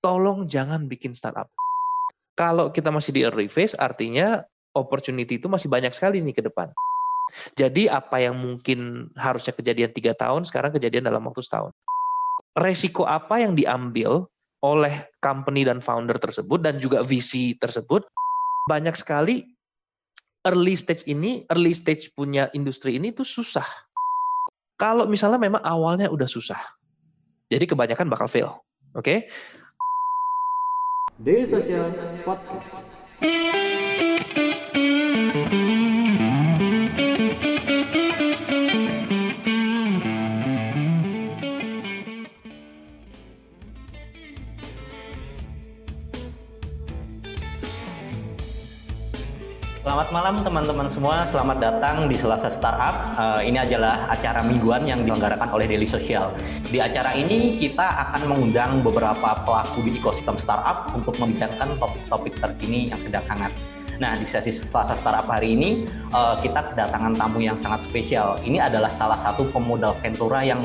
tolong jangan bikin startup. Kalau kita masih di early phase, artinya opportunity itu masih banyak sekali nih ke depan. Jadi apa yang mungkin harusnya kejadian 3 tahun, sekarang kejadian dalam waktu setahun. Resiko apa yang diambil oleh company dan founder tersebut, dan juga VC tersebut, banyak sekali early stage punya industri ini tuh susah. Kalau misalnya memang awalnya udah susah, jadi kebanyakan bakal fail. Oke? Dail Social Podcast. Selamat malam teman-teman semua, selamat datang di Selasa Startup. Ini adalah acara mingguan yang diselenggarakan oleh Daily Social. Di acara ini kita akan mengundang beberapa pelaku di ekosistem startup untuk membicarakan topik-topik terkini yang sedang hangat. Nah, di sesi Selasa Startup hari ini kita kedatangan tamu yang sangat spesial. Ini adalah salah satu pemodal Ventura yang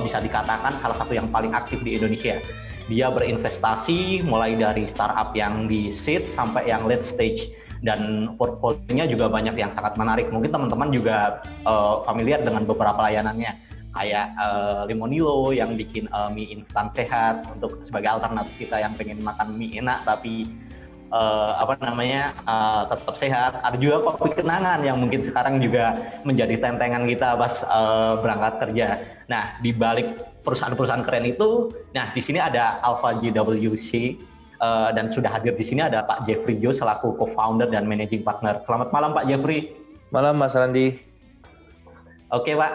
bisa dikatakan salah satu yang paling aktif di Indonesia. Dia berinvestasi mulai dari startup yang di seed sampai yang late stage. Dan portfolionya juga banyak yang sangat menarik. Mungkin teman-teman juga familiar dengan beberapa layanannya, kayak Lemonilo yang bikin mie instan sehat untuk sebagai alternatif kita yang pengen makan mie enak tapi tetap sehat. Ada juga Kopi Kenangan yang mungkin sekarang juga menjadi tantangan kita pas berangkat kerja. Nah, di balik perusahaan-perusahaan keren itu, nah di sini ada Alpha JWC. Dan sudah hadir di sini ada Pak Jeffrey Joe selaku co-founder dan managing partner. Selamat malam Pak Jeffrey. Malam Mas Randi. Oke Pak,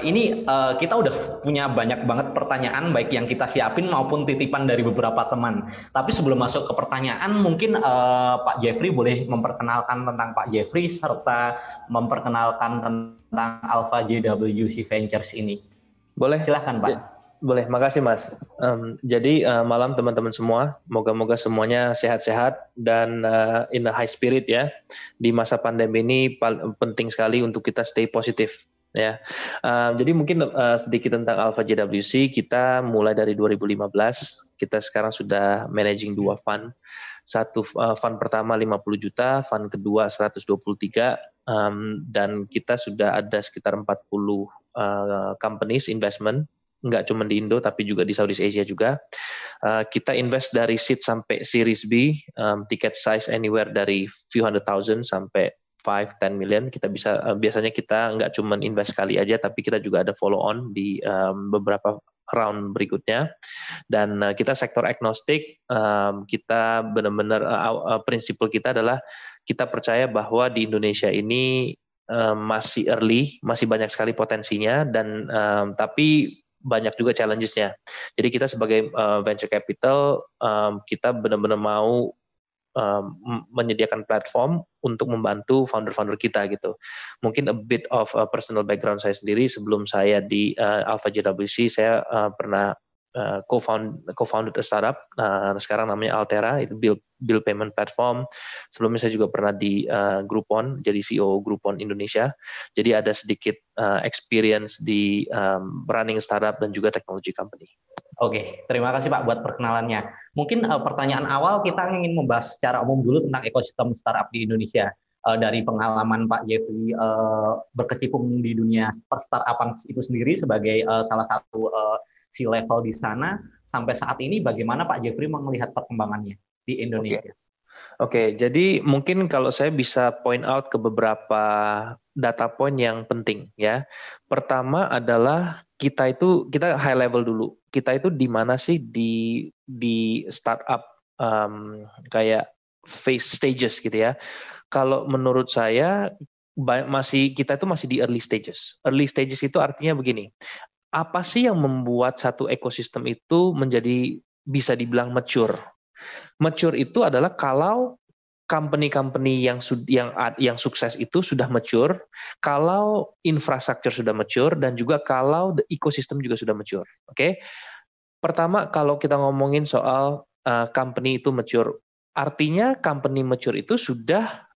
ini kita udah punya banyak banget pertanyaan baik yang kita siapin maupun titipan dari beberapa teman. Tapi sebelum masuk ke pertanyaan, mungkin Pak Jeffrey boleh memperkenalkan tentang Pak Jeffrey serta memperkenalkan tentang Alpha JWC Ventures ini. Boleh. Silahkan Pak. Boleh, makasih Mas. Jadi malam teman-teman semua, moga-moga semuanya sehat-sehat dan in a high spirit ya. Di masa pandemi ini penting sekali untuk kita stay positif ya. Jadi mungkin sedikit tentang Alpha JWC, kita mulai dari 2015, kita sekarang sudah managing 2 fund. Satu fund pertama 50 juta, fund kedua 123, dan kita sudah ada sekitar 40 companies investment. Nggak cuma di Indo, tapi juga di Southeast Asia juga. Kita invest dari seed sampai series B, ticket size anywhere dari few hundred thousand sampai 5-10 million. Kita bisa, biasanya kita nggak cuma invest sekali aja, tapi kita juga ada follow on di beberapa round berikutnya. Dan kita sektor agnostik, kita benar-benar, prinsipal kita adalah kita percaya bahwa di Indonesia ini masih early, masih banyak sekali potensinya, dan tapi banyak juga challenges-nya. Jadi kita sebagai venture capital, kita benar-benar mau menyediakan platform untuk membantu founder-founder kita gitu. Mungkin a bit of personal background saya sendiri, sebelum saya di Alpha JWC, saya pernah co-founded a startup, sekarang namanya Altera, itu bill payment platform. Sebelumnya saya juga pernah di Groupon, jadi CEO Groupon Indonesia. Jadi ada sedikit experience di running startup dan juga technology company. Oke, terima kasih Pak buat perkenalannya. Mungkin pertanyaan awal kita ingin membahas secara umum dulu tentang ekosistem startup di Indonesia. Dari pengalaman Pak Jeffrey berkecimpung di dunia startup itu sendiri sebagai salah satu C-level di sana, sampai saat ini bagaimana Pak Jeffrey melihat perkembangannya di Indonesia? Oke, jadi mungkin kalau saya bisa point out ke beberapa data point yang penting ya. Pertama adalah kita high level dulu. Kita itu di mana sih di startup kayak phase stages gitu ya. Kalau menurut saya kita itu masih di early stages. Early stages itu artinya begini. Apa sih yang membuat satu ekosistem itu menjadi bisa dibilang mature? Mature itu adalah kalau company-company yang sukses itu sudah mature, kalau infrastruktur sudah mature, dan juga kalau the ekosistem juga sudah mature. Oke? Pertama, kalau kita ngomongin soal company itu mature, artinya company mature itu sudah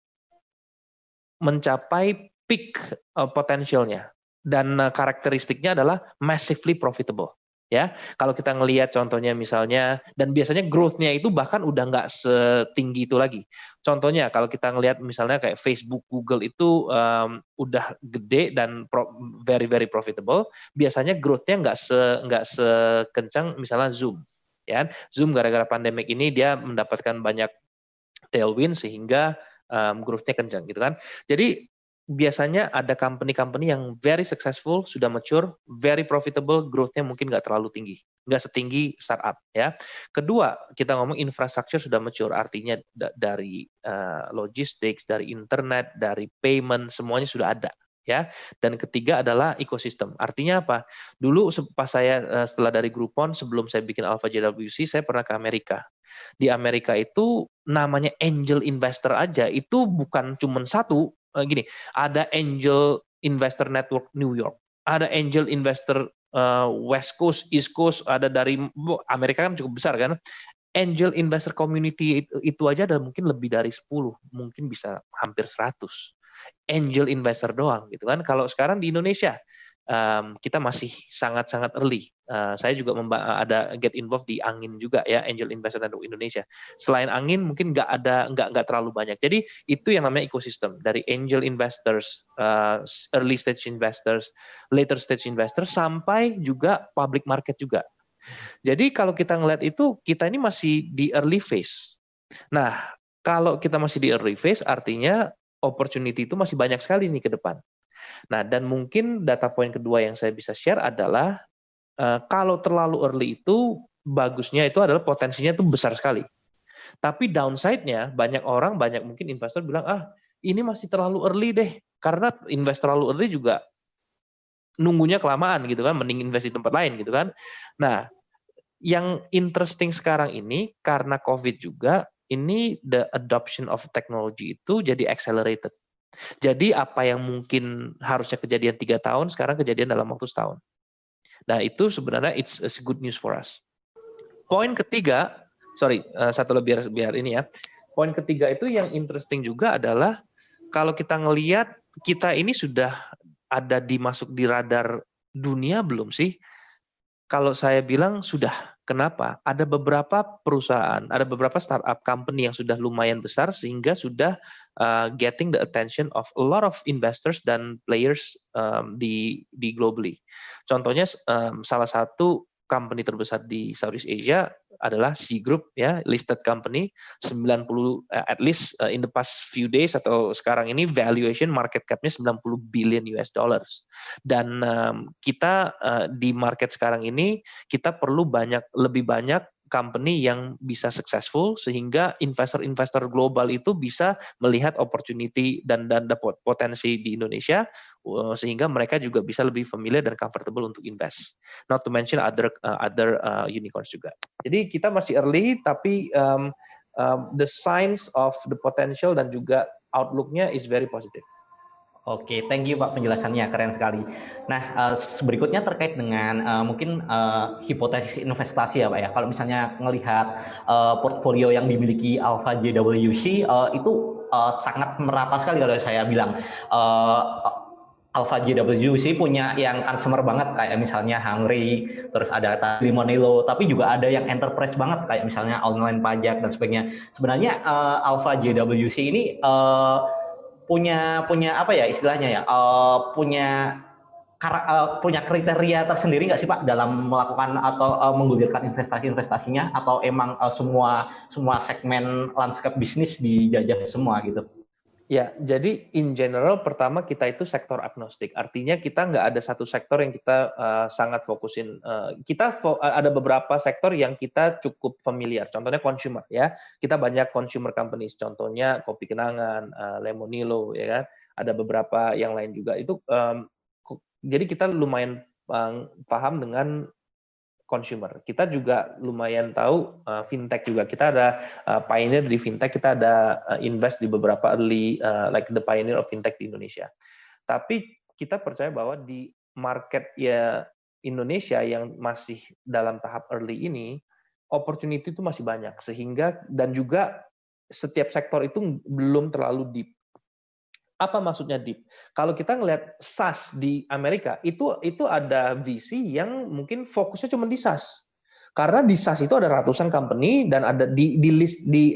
mencapai peak potensialnya. Dan karakteristiknya adalah massively profitable. Ya, kalau kita ngelihat contohnya misalnya, dan biasanya growth-nya itu bahkan udah nggak setinggi itu lagi. Contohnya kalau kita ngelihat misalnya kayak Facebook, Google itu udah gede dan very very profitable, biasanya growth-nya nggak sekencang misalnya Zoom. Ya, Zoom gara-gara pandemic ini dia mendapatkan banyak tailwind sehingga growth-nya kencang gitu kan. Jadi biasanya ada company-company yang very successful, sudah mature, very profitable, growth-nya mungkin nggak terlalu tinggi, nggak setinggi startup. Ya. Kedua, kita ngomong infrastruktur sudah mature, artinya dari logistics, dari internet, dari payment, semuanya sudah ada. Ya. Dan ketiga adalah ekosistem. Artinya apa? Dulu pas saya setelah dari Groupon, sebelum saya bikin Alpha JWC, saya pernah ke Amerika. Di Amerika itu namanya angel investor aja, itu bukan cuma satu. Gini, ada Angel Investor Network New York, ada Angel Investor West Coast, East Coast, ada dari Amerika kan cukup besar kan. Angel Investor Community itu aja ada mungkin lebih dari 10, mungkin bisa hampir 100. Angel Investor doang gitu kan. Kalau sekarang di Indonesia kita masih sangat-sangat early. Saya juga ada get involved di Angin juga ya, Angel Investor Network Indonesia. Selain Angin mungkin nggak terlalu banyak. Jadi itu yang namanya ekosistem dari angel investors, early stage investors, later stage investors, sampai juga public market juga. Jadi kalau kita ngelihat itu, kita ini masih di early phase. Nah, kalau kita masih di early phase, artinya opportunity itu masih banyak sekali nih ke depan. Nah, dan mungkin data poin kedua yang saya bisa share adalah kalau terlalu early itu bagusnya itu adalah potensinya itu besar sekali. Tapi downside-nya banyak orang, banyak mungkin investor bilang, ah ini masih terlalu early deh. Karena invest terlalu early juga nunggunya kelamaan gitu kan, mending invest di tempat lain gitu kan. Nah, yang interesting sekarang ini karena COVID juga, ini the adoption of technology itu jadi accelerated. Jadi apa yang mungkin harusnya kejadian 3 tahun, sekarang kejadian dalam waktu setahun. Nah itu sebenarnya it's good news for us. Poin ketiga, satu lebih biar ini ya. Poin ketiga itu yang interesting juga adalah kalau kita ngelihat kita ini sudah ada dimasuk di radar dunia belum sih? Kalau saya bilang sudah. Kenapa? Ada beberapa perusahaan, ada beberapa startup company yang sudah lumayan besar sehingga sudah getting the attention of a lot of investors dan players di globally. Contohnya salah satu company terbesar di Southeast Asia adalah C Group ya, listed company, 90 at least in the past few days atau sekarang ini valuation market cap-nya $90 billion. Dan kita di market sekarang ini kita perlu lebih banyak company yang bisa successful sehingga investor-investor global itu bisa melihat opportunity dan potensi di Indonesia sehingga mereka juga bisa lebih familiar dan comfortable untuk invest. Not to mention other unicorns juga. Jadi kita masih early tapi the signs of the potential dan juga outlook-nya is very positive. Oke, thank you Pak penjelasannya, keren sekali. Nah, berikutnya terkait dengan mungkin hipotesis investasi ya Pak ya. Kalau misalnya melihat portfolio yang dimiliki Alpha JWC itu sangat merata sekali kalau saya bilang. Alpha JWC punya yang consumer banget kayak misalnya Hungry, terus ada Lemonilo, tapi juga ada yang enterprise banget kayak misalnya online pajak dan sebagainya. Sebenarnya Alpha JWC ini punya apa ya istilahnya ya, punya kriteria tersendiri nggak sih Pak dalam melakukan atau menggulirkan investasi-investasinya, atau emang semua segmen landscape bisnis dijajah semua gitu? Ya, jadi in general pertama kita itu sektor agnostik, artinya kita nggak ada satu sektor yang kita sangat fokusin. Ada beberapa sektor yang kita cukup familiar, contohnya consumer ya, kita banyak consumer companies, contohnya Kopi Kenangan, Lemonilo ya kan, ada beberapa yang lain juga itu. Jadi kita lumayan paham dengan consumer. Kita juga lumayan tahu fintech juga. Kita ada pioneer di fintech, kita ada invest di beberapa early like the pioneer of fintech di Indonesia. Tapi kita percaya bahwa di market ya Indonesia yang masih dalam tahap early ini, opportunity itu masih banyak sehingga, dan juga setiap sektor itu belum terlalu deep. Apa maksudnya deep? Kalau kita ngelihat SaaS di Amerika, itu ada VC yang mungkin fokusnya cuma di SaaS. Karena di SaaS itu ada ratusan company dan ada di list di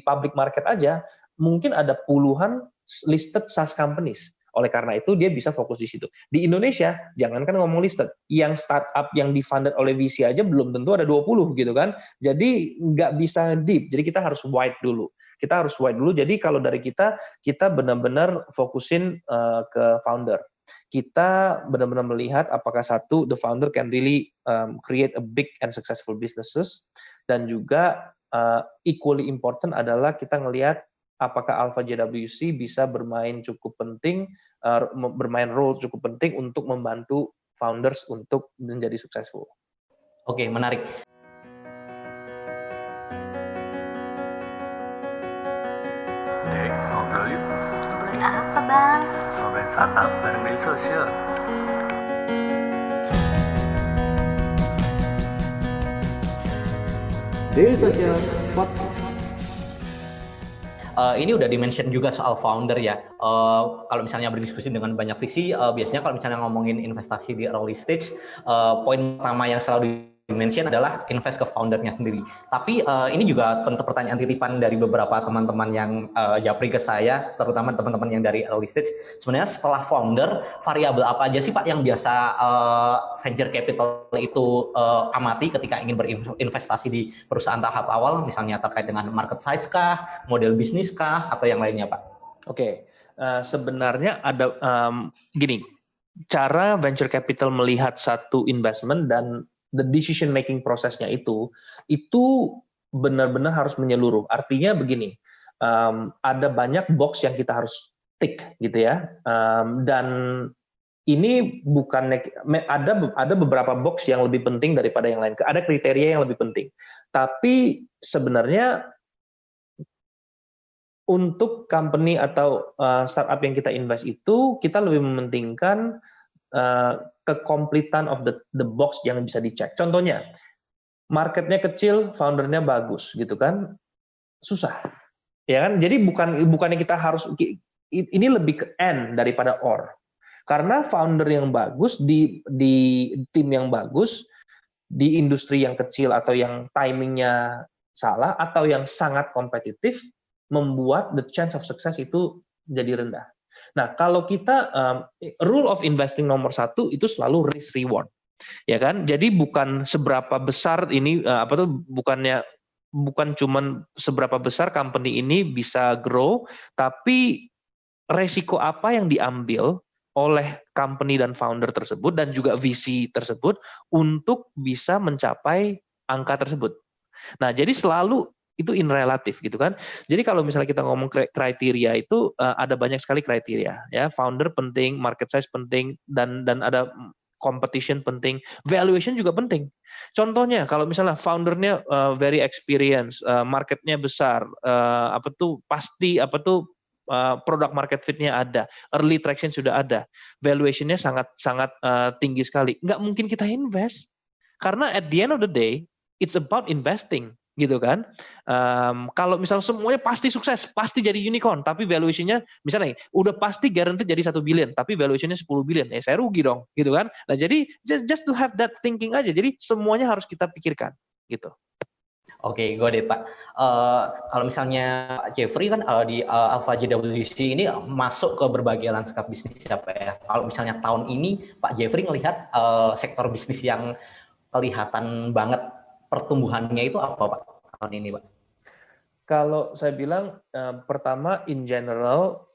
public market aja mungkin ada puluhan listed SaaS companies. Oleh karena itu dia bisa fokus di situ. Di Indonesia jangankan ngomong listed, yang startup yang difunded oleh VC aja belum tentu ada 20 gitu kan. Jadi nggak bisa deep. Jadi kita harus wide dulu. Jadi kalau dari kita benar-benar fokusin ke founder. Kita benar-benar melihat apakah satu, the founder can really create a big and successful businesses, dan juga equally important adalah kita ngelihat apakah Alpha JWC bisa bermain cukup penting, bermain role cukup penting untuk membantu founders untuk menjadi successful. Oke, menarik. Dek, ngobrol yuk. Ngobrolin apa, Bang? Ngobrolin startup bareng Daily Social. Daily Social Podcast. Ini udah di-mention juga soal founder ya. Kalau misalnya berdiskusi dengan banyak fiksi, biasanya kalau misalnya ngomongin investasi di early stage, poin pertama yang selalu dimention adalah invest ke foundernya sendiri. Tapi ini juga pertanyaan titipan dari beberapa teman-teman yang japri ke saya, terutama teman-teman yang dari early stage. Sebenarnya setelah founder, variabel apa aja sih Pak yang biasa venture capital itu amati ketika ingin berinvestasi di perusahaan tahap awal, misalnya terkait dengan market size kah, model bisnis kah, atau yang lainnya Pak? Oke, sebenarnya ada gini, cara venture capital melihat satu investment dan the decision making prosesnya itu benar-benar harus menyeluruh. Artinya begini, ada banyak box yang kita harus tick gitu ya. Dan ini bukan ada beberapa box yang lebih penting daripada yang lain. Ada kriteria yang lebih penting. Tapi sebenarnya untuk company atau startup yang kita invest itu kita lebih mementingkan kekompletan of the box yang bisa dicek. Contohnya, marketnya kecil, foundernya bagus, gitu kan? Susah, ya kan? Jadi bukannya kita harus, ini lebih ke and daripada or. Karena founder yang bagus di tim yang bagus, di industri yang kecil atau yang timingnya salah atau yang sangat kompetitif, membuat the chance of success itu jadi rendah. Nah, kalau kita rule of investing nomor satu itu selalu risk reward, ya kan? Jadi bukan seberapa besar ini bukan cuman seberapa besar company ini bisa grow, tapi resiko apa yang diambil oleh company dan founder tersebut dan juga VC tersebut untuk bisa mencapai angka tersebut. Nah, jadi selalu itu in relatif gitu kan. Jadi kalau misalnya kita ngomong kriteria itu ada banyak sekali kriteria ya. Founder penting, market size penting, dan ada competition penting, valuation juga penting. Contohnya kalau misalnya foundernya very experienced, marketnya besar, product market fit-nya ada, early traction sudah ada, valuation-nya sangat tinggi sekali. Nggak mungkin kita invest. Karena at the end of the day it's about investing. Gitu kan? Kalau misalnya semuanya pasti sukses, pasti jadi unicorn, tapi valuation-nya misalnya udah pasti guaranteed jadi 1 billion, tapi valuation-nya 10 billion, ya saya rugi dong, gitu kan? Nah, jadi just to have that thinking aja. Jadi semuanya harus kita pikirkan, gitu. Oke, got it Pak. Kalau misalnya Jeffrey kan di Alpha JWC ini masuk ke berbagai lanskap bisnis ya Pak ya. Kalau misalnya tahun ini Pak Jeffrey melihat sektor bisnis yang kelihatan banget pertumbuhannya itu apa Pak tahun ini Pak? Kalau saya bilang pertama in general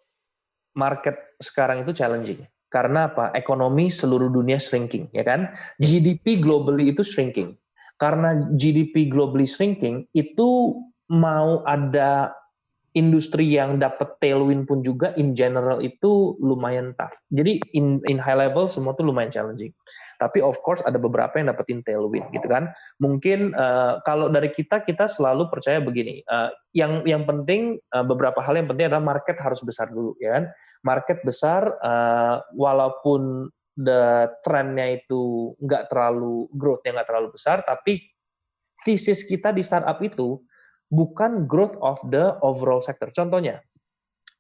market sekarang itu challenging. Karena apa? Ekonomi seluruh dunia shrinking, ya kan? GDP globally itu shrinking. Karena GDP globally shrinking itu mau ada industri yang dapat tailwind pun juga in general itu lumayan tough. Jadi in high level semua tuh lumayan challenging. Tapi of course ada beberapa yang dapetin tailwind gitu kan. Mungkin kalau dari kita selalu percaya begini, yang penting beberapa hal yang penting adalah market harus besar dulu ya kan. Market besar walaupun the trendnya itu nggak terlalu growth-nya nggak terlalu besar, tapi thesis kita di startup itu bukan growth of the overall sector. Contohnya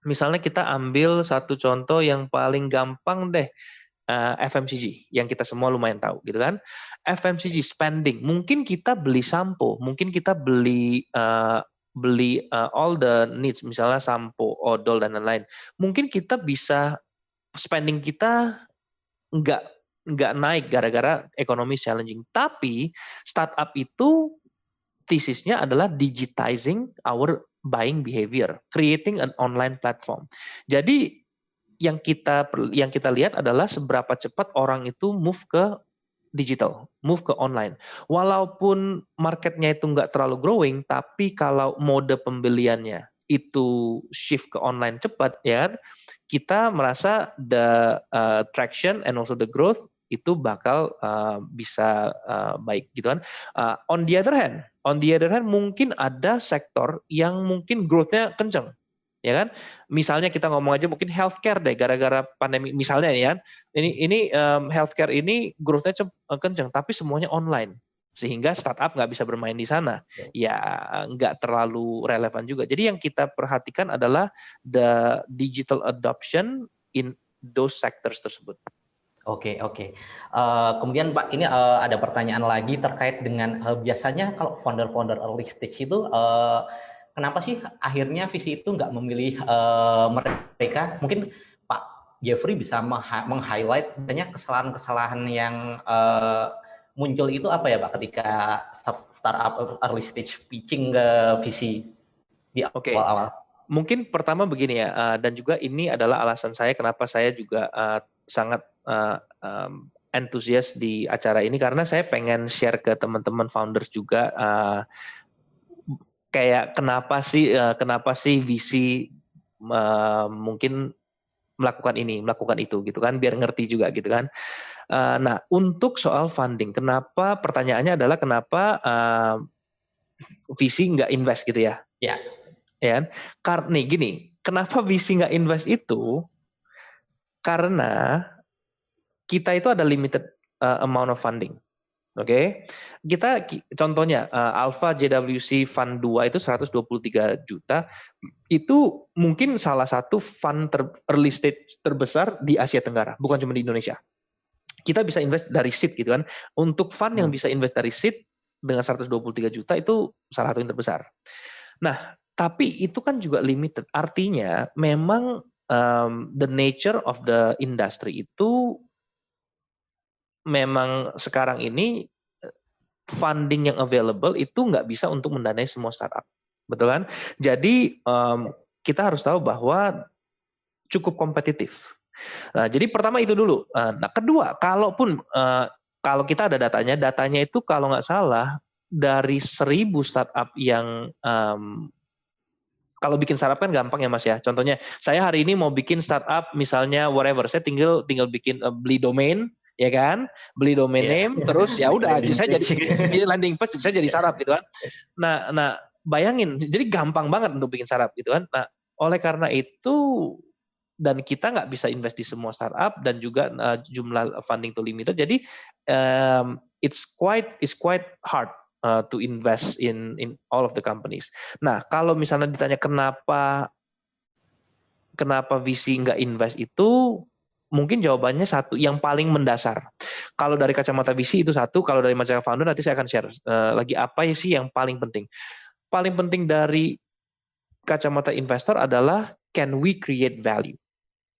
misalnya kita ambil satu contoh yang paling gampang deh, FMCG yang kita semua lumayan tahu gitu kan. FMCG spending, mungkin kita beli sampo, mungkin kita beli all the needs, misalnya sampo, odol dan lain-lain. Mungkin kita bisa spending kita nggak naik gara-gara ekonomi challenging. Tapi startup itu tesisnya adalah digitizing our buying behavior, creating an online platform. Jadi yang kita lihat adalah seberapa cepat orang itu move ke digital, move ke online. Walaupun marketnya itu nggak terlalu growing, tapi kalau mode pembeliannya itu shift ke online cepat, ya kan, kita merasa the traction and also the growth itu bakal bisa baik gitu kan. On the other hand, mungkin ada sektor yang mungkin growth-nya kenceng. Ya kan, misalnya kita ngomong aja mungkin healthcare deh, gara-gara pandemi misalnya ya. Ini healthcare ini growth-nya kenceng, tapi semuanya online, sehingga startup nggak bisa bermain di sana. Ya nggak terlalu relevan juga. Jadi yang kita perhatikan adalah the digital adoption in those sectors tersebut. Oke. Kemudian Pak, ini ada pertanyaan lagi terkait dengan biasanya kalau founder-founder early stage itu. Kenapa sih akhirnya visi itu nggak memilih mereka? Mungkin Pak Jeffrey bisa meng-highlight banyak kesalahan-kesalahan yang muncul itu apa ya Pak ketika startup early stage pitching ke visi di awal-awal? Mungkin pertama begini ya, dan juga ini adalah alasan saya kenapa saya juga sangat antusias di acara ini, karena saya pengen share ke teman-teman founders juga kayak kenapa sih VC mungkin melakukan itu gitu kan, biar ngerti juga gitu kan. Nah, untuk soal funding, kenapa pertanyaannya adalah kenapa VC nggak invest gitu ya? Ya. Ya. Nih gini, kenapa VC nggak invest itu? Karena kita itu ada limited amount of funding. Oke, kita contohnya Alpha JWC Fund 2 itu 123 juta, itu mungkin salah satu fund early stage terbesar di Asia Tenggara, bukan cuma di Indonesia. Kita bisa invest dari seed gitu kan. Untuk fund yang bisa invest dari seed dengan 123 juta itu salah satu yang terbesar. Nah, tapi itu kan juga limited. Artinya memang the nature of the industry itu memang sekarang ini funding yang available itu nggak bisa untuk mendanai semua startup, betul kan? Jadi kita harus tahu bahwa cukup kompetitif. Nah, jadi pertama itu dulu. Nah, kedua, kalau kita ada datanya itu kalau nggak salah dari 1.000 startup yang kalau bikin startup kan gampang ya Mas ya. Contohnya saya hari ini mau bikin startup misalnya whatever, saya tinggal bikin beli domain. Ya kan, beli domain name, terus ya udah, saya jadi landing page, saya jadi startup gitu kan. Nah, bayangin, jadi gampang banget untuk bikin startup gitu kan. Nah, oleh karena itu dan kita nggak bisa invest di semua startup dan juga jumlah funding to limited, jadi it's quite hard to invest in all of the companies. Nah, kalau misalnya ditanya kenapa VC nggak invest itu? Mungkin jawabannya satu, yang paling mendasar. Kalau dari kacamata VC itu satu, kalau dari macam founder nanti saya akan share lagi apa sih yang paling penting. Paling penting dari kacamata investor adalah can we create value?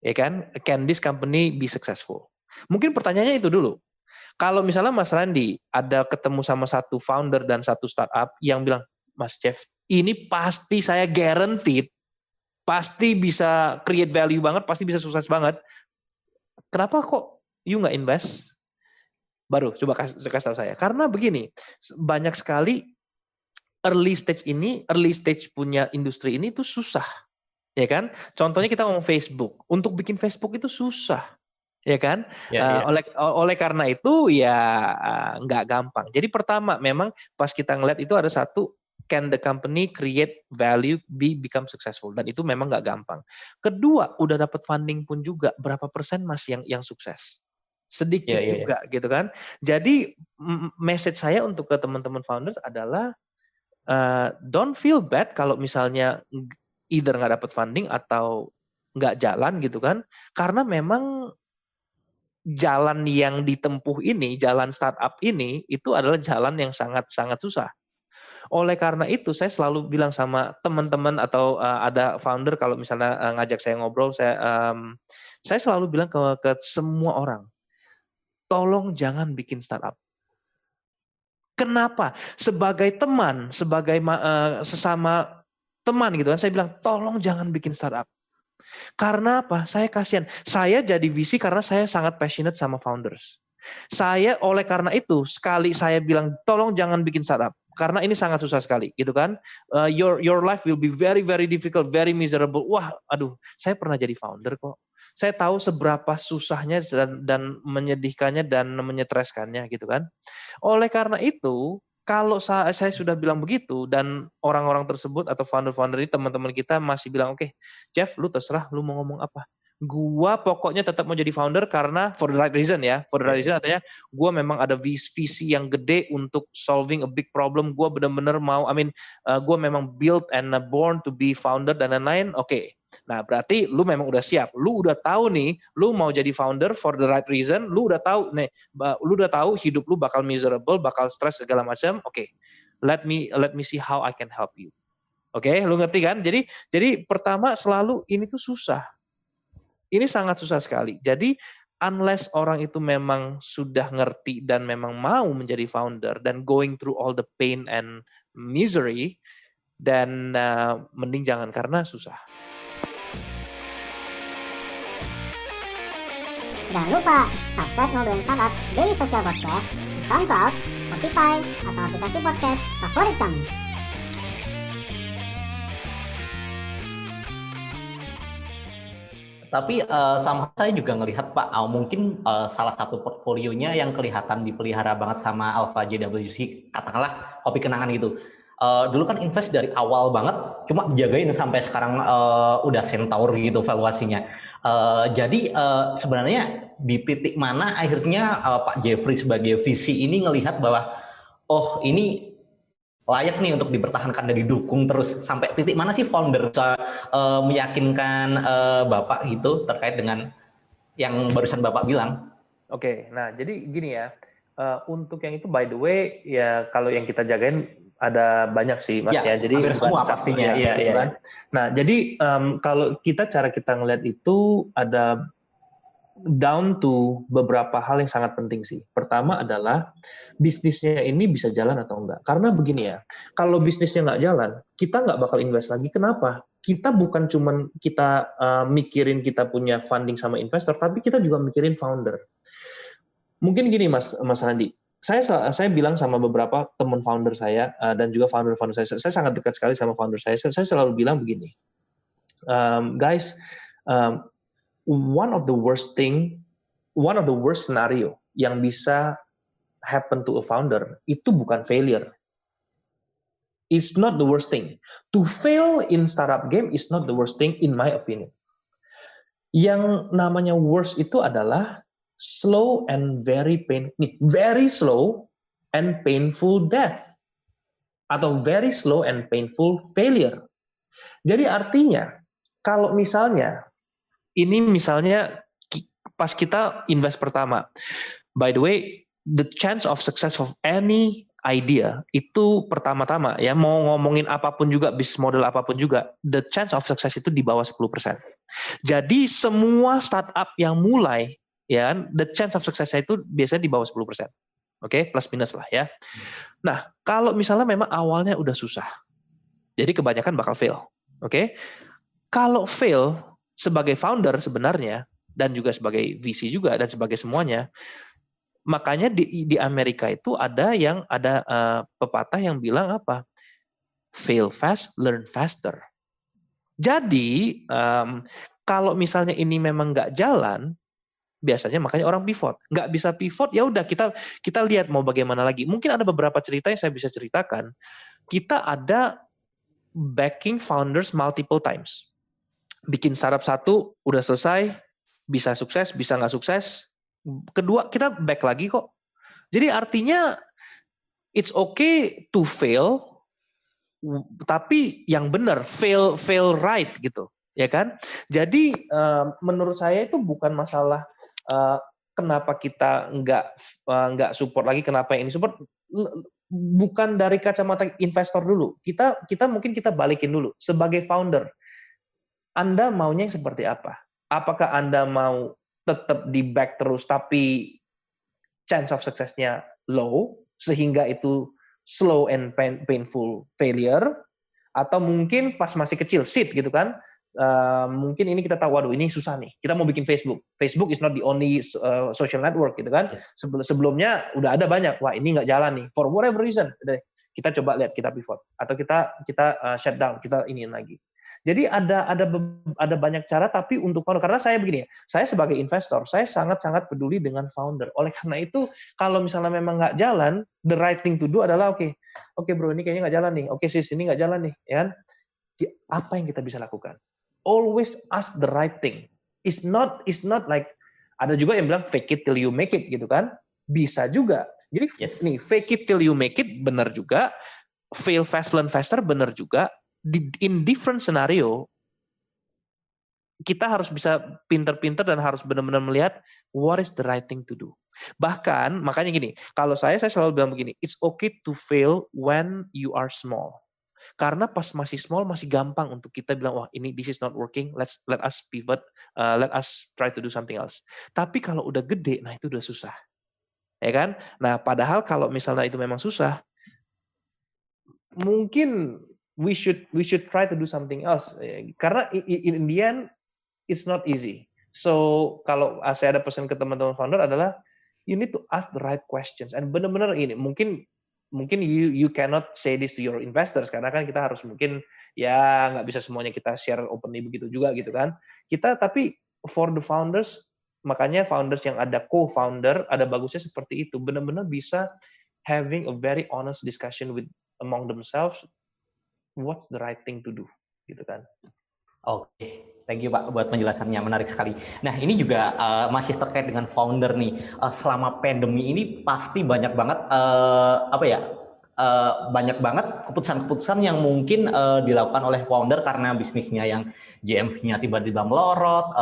Ya kan? Can this company be successful? Mungkin pertanyaannya itu dulu. Kalau misalnya Mas Randi ada ketemu sama satu founder dan satu startup yang bilang, Mas Jeff, ini pasti saya guaranteed, pasti bisa create value banget, pasti bisa sukses banget. Kenapa kok you nggak invest? Baru coba kasih tahu saya. Karena begini, banyak sekali early stage punya industri ini itu susah, ya kan? Contohnya kita ngomong Facebook, untuk bikin Facebook itu susah, ya kan? Ya. Oleh karena itu ya nggak gampang. Jadi pertama memang pas kita ngeliat itu ada satu, can the company create value, become successful? Dan itu memang nggak gampang. Kedua, udah dapat funding pun juga berapa persen Mas yang sukses? Sedikit juga gitu kan. Jadi message saya untuk ke teman-teman founders adalah don't feel bad kalau misalnya either nggak dapat funding atau nggak jalan gitu kan, karena memang jalan yang ditempuh ini, jalan startup ini, itu adalah jalan yang sangat-sangat susah. Oleh karena itu, saya selalu bilang sama teman-teman atau ada founder, kalau misalnya ngajak saya ngobrol, saya selalu bilang ke semua orang, tolong jangan bikin startup. Kenapa? Sebagai teman, sebagai sesama teman gitu kan, saya bilang, tolong jangan bikin startup. Karena apa? Saya kasihan. Saya jadi VC karena saya sangat passionate sama founders. Saya oleh karena itu sekali saya bilang tolong jangan bikin startup karena ini sangat susah sekali, gitu kan? Your life will be very very difficult, very miserable. Wah, aduh, saya pernah jadi founder kok. Saya tahu seberapa susahnya dan menyedihkannya dan menyetreskannya, gitu kan? Oleh karena itu, kalau saya sudah bilang begitu dan orang-orang tersebut atau founder-founder ini teman-teman kita masih bilang, oke, Jeff, lu terserah, lu mau ngomong apa. Gua pokoknya tetap mau jadi founder karena for the right reason ya. For the right reason artinya gua memang ada visi yang gede untuk solving a big problem. Gua benar-benar mau, gua memang built and born to be founder dan lain-lain. Oke. Nah, berarti lu memang udah siap. Lu udah tahu nih, lu mau jadi founder for the right reason. Lu udah tahu nih, lu udah tahu hidup lu bakal miserable, bakal stres segala macam. Oke. Let me see how I can help you. Oke, lu ngerti kan? Jadi pertama selalu ini tuh susah. Ini sangat susah sekali. Jadi unless orang itu memang sudah ngerti dan memang mau menjadi founder dan going through all the pain and misery, dan mending jangan karena susah. Jangan lupa subscribe Ngobrolin Startup Daily Social Podcast di SoundCloud, Spotify, atau aplikasi podcast favorit kamu. Tapi sama saya juga ngelihat Pak, mungkin salah satu portfolionya yang kelihatan dipelihara banget sama Alpha JWC, katakanlah Kopi Kenangan gitu. Dulu kan invest dari awal banget, cuma jagain sampai sekarang udah centaur gitu valuasinya. Jadi sebenarnya di titik mana akhirnya Pak Jeffrey sebagai VC ini ngelihat bahwa oh ini layak nih untuk dipertahankan dan didukung terus, sampai titik mana sih founder meyakinkan Bapak gitu terkait dengan yang barusan Bapak bilang? Oke, nah jadi gini ya, untuk yang itu by the way ya kalau yang kita jagain ada banyak sih Mas ya. Jadi semua pastinya ya, gitu kan? Nah, jadi kalau cara kita ngelihat itu ada down to beberapa hal yang sangat penting sih. Pertama adalah bisnisnya ini bisa jalan atau enggak. Karena begini ya, kalau bisnisnya nggak jalan, kita nggak bakal invest lagi. Kenapa? Kita bukan cuman kita mikirin kita punya funding sama investor, tapi kita juga mikirin founder. Mungkin gini Mas Andi. Saya bilang sama beberapa teman founder saya dan juga founder saya sangat dekat sekali sama founder saya. Saya selalu bilang begini, guys, one of the worst scenario yang bisa happen to a founder itu bukan failure. It's not the worst thing. To fail in startup game is not the worst thing in my opinion. Yang namanya worst itu adalah slow and very slow and painful death atau very slow and painful failure. Jadi artinya kalau misalnya pas kita invest pertama, by the way, the chance of success of any idea itu pertama-tama ya, mau ngomongin apapun juga, bisnis model apapun juga, the chance of success itu di bawah 10%. Jadi semua startup yang mulai ya, the chance of success itu biasanya di bawah 10%. Oke, plus minus lah ya. Nah, kalau misalnya memang awalnya udah susah, jadi kebanyakan bakal fail. Oke. Kalau fail sebagai founder sebenarnya dan juga sebagai VC juga dan sebagai semuanya, makanya di Amerika itu ada pepatah yang bilang apa? Fail fast, learn faster. Jadi, kalau misalnya ini memang nggak jalan, biasanya makanya orang pivot. Nggak bisa pivot, ya udah kita lihat mau bagaimana lagi. Mungkin ada beberapa cerita yang saya bisa ceritakan. Kita ada backing founders multiple times. Bikin startup satu, udah selesai, bisa sukses, bisa nggak sukses. Kedua, kita back lagi kok. Jadi artinya, it's okay to fail, tapi yang benar, fail right gitu, ya kan? Jadi menurut saya itu bukan masalah kenapa kita nggak support lagi, kenapa ini support, bukan dari kacamata investor dulu. Kita mungkin kita balikin dulu sebagai founder. Anda maunya yang seperti apa? Apakah Anda mau tetap di back terus tapi chance of suksesnya low sehingga itu slow and painful failure, atau mungkin pas masih kecil seed gitu kan, mungkin ini kita tahu, waduh ini susah nih, kita mau bikin Facebook is not the only social network gitu kan, sebelumnya udah ada banyak, wah ini nggak jalan nih for whatever reason, kita coba lihat, kita pivot atau kita shutdown, kita iniin lagi. Jadi ada banyak cara, tapi untuk founder, karena saya begini ya, saya sebagai investor, saya sangat-sangat peduli dengan founder. Oleh karena itu, kalau misalnya memang nggak jalan, the right thing to do adalah oke, bro ini kayaknya nggak jalan nih, oke sis ini nggak jalan nih, ya kan? Apa yang kita bisa lakukan? Always ask the right thing. It's not like, ada juga yang bilang fake it till you make it gitu kan? Bisa juga. Jadi nih fake it till you make it benar juga, fail fast learn faster benar juga. In different scenario, kita harus bisa pinter-pinter dan harus benar-benar melihat what is the right thing to do. Bahkan, makanya gini, kalau saya selalu bilang begini, it's okay to fail when you are small. Karena pas masih small, masih gampang untuk kita bilang, wah ini this is not working, let us pivot, let us try to do something else. Tapi kalau udah gede, nah itu udah susah. Ya kan? Nah, padahal kalau misalnya itu memang susah, mungkin we should try to do something else, karena in the end it's not easy. So kalau saya ada pesan ke teman-teman founder adalah you need to ask the right questions, and benar-benar ini mungkin you cannot say this to your investors karena kan kita harus mungkin ya nggak bisa semuanya kita share openly begitu juga gitu kan kita, tapi for the founders, makanya founders yang ada co-founder ada bagusnya seperti itu, benar-benar bisa having a very honest discussion with among themselves. What's the right thing to do, gitu kan? Oke, thank you Pak buat penjelasannya, menarik sekali. Nah ini juga masih terkait dengan founder nih. Selama pandemi ini pasti banyak banget banyak banget keputusan-keputusan yang mungkin dilakukan oleh founder karena bisnisnya yang GMV-nya tiba-tiba melorot,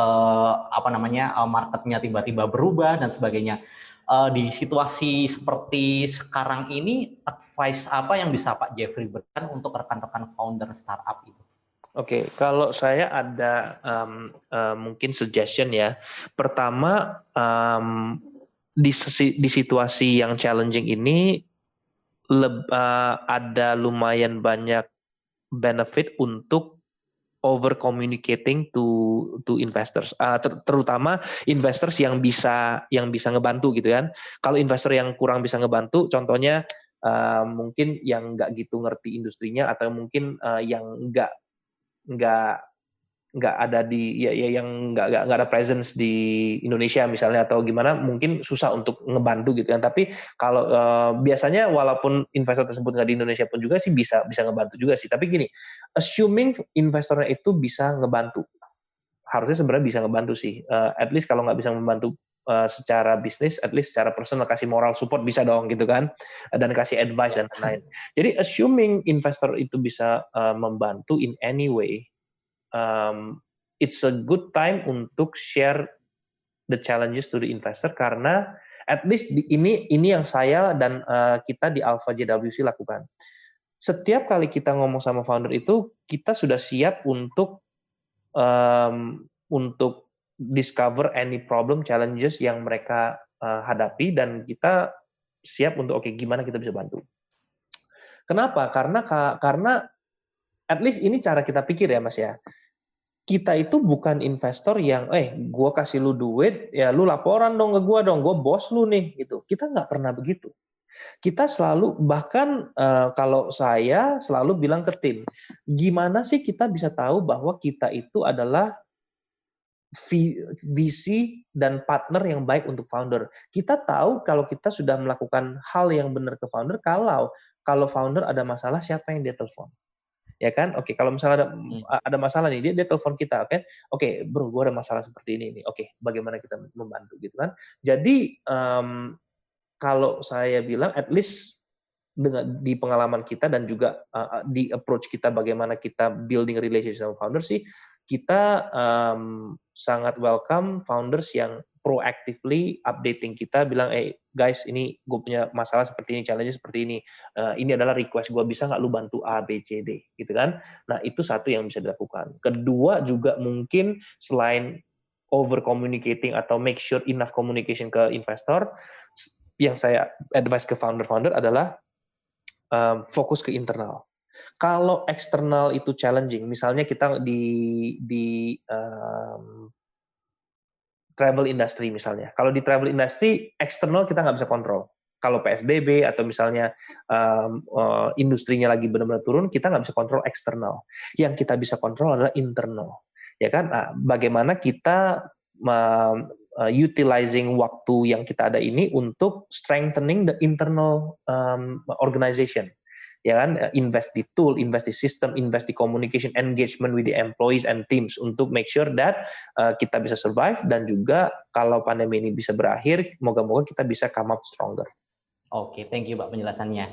marketnya tiba-tiba berubah dan sebagainya. Di situasi seperti sekarang ini, advice apa yang bisa Pak Jeffrey berikan untuk rekan-rekan founder startup itu? Oke, kalau saya ada mungkin suggestion ya. Pertama, di situasi yang challenging ini, ada lumayan banyak benefit untuk over communicating to investors, terutama investors yang bisa ngebantu gitu kan. Kalau investor yang kurang bisa ngebantu, contohnya mungkin yang nggak gitu ngerti industrinya, atau mungkin yang nggak ada di yang nggak ada presence di Indonesia misalnya atau gimana, mungkin susah untuk ngebantu gitu kan. Tapi kalau biasanya walaupun investor tersebut nggak di Indonesia pun juga sih bisa ngebantu juga sih. Tapi gini, assuming investornya itu bisa ngebantu, harusnya sebenarnya bisa ngebantu sih. At least kalau nggak bisa membantu secara bisnis, at least secara personal kasih moral support bisa dong gitu kan, dan kasih advice dan lain-lain. Jadi assuming investor itu bisa membantu in any way, it's a good time untuk share the challenges to the investor, karena at least ini yang saya dan kita di Alpha JWC lakukan. Setiap kali kita ngomong sama founder itu, kita sudah siap untuk discover any problem, challenges yang mereka hadapi, dan kita siap untuk oke, gimana kita bisa bantu. Kenapa? Karena at least ini cara kita pikir ya Mas ya. Kita itu bukan investor yang gue kasih lu duit ya lu laporan dong ke gue dong, gue bos lu nih gitu. Kita nggak pernah begitu. Kita selalu, bahkan kalau saya selalu bilang ke tim, gimana sih kita bisa tahu bahwa kita itu adalah VC dan partner yang baik untuk founder. Kita tahu kalau kita sudah melakukan hal yang benar ke founder kalau founder ada masalah, siapa yang dia telepon. Ya kan, oke. Kalau misalnya ada masalah nih, dia telepon kita, oke? Oke, bro, gue ada masalah seperti ini. Oke, bagaimana kita membantu gitu kan? Jadi kalau saya bilang, at least dengan di pengalaman kita dan juga di approach kita bagaimana kita building relationship sama founders sih, kita sangat welcome founders yang proactively updating kita, bilang, guys, ini gue punya masalah seperti ini, challenge seperti ini adalah request gue, bisa nggak lu bantu A, B, C, D, gitu kan? Nah, itu satu yang bisa dilakukan. Kedua juga mungkin selain over communicating atau make sure enough communication ke investor, yang saya advice ke founder-founder adalah fokus ke internal. Kalau eksternal itu challenging, misalnya kita di travel industry misalnya. Kalau di travel industry, eksternal kita nggak bisa kontrol. Kalau PSBB atau misalnya industrinya lagi benar-benar turun, kita nggak bisa kontrol eksternal. Yang kita bisa kontrol adalah internal. Ya kan? Nah, bagaimana kita utilizing waktu yang kita ada ini untuk strengthening the internal organization, ya kan, invest di tool, invest di system, invest di communication, engagement with the employees and teams untuk make sure that kita bisa survive dan juga kalau pandemi ini bisa berakhir, moga-moga kita bisa come up stronger. Oke, thank you Pak penjelasannya.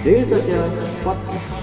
Daily Social Podcast.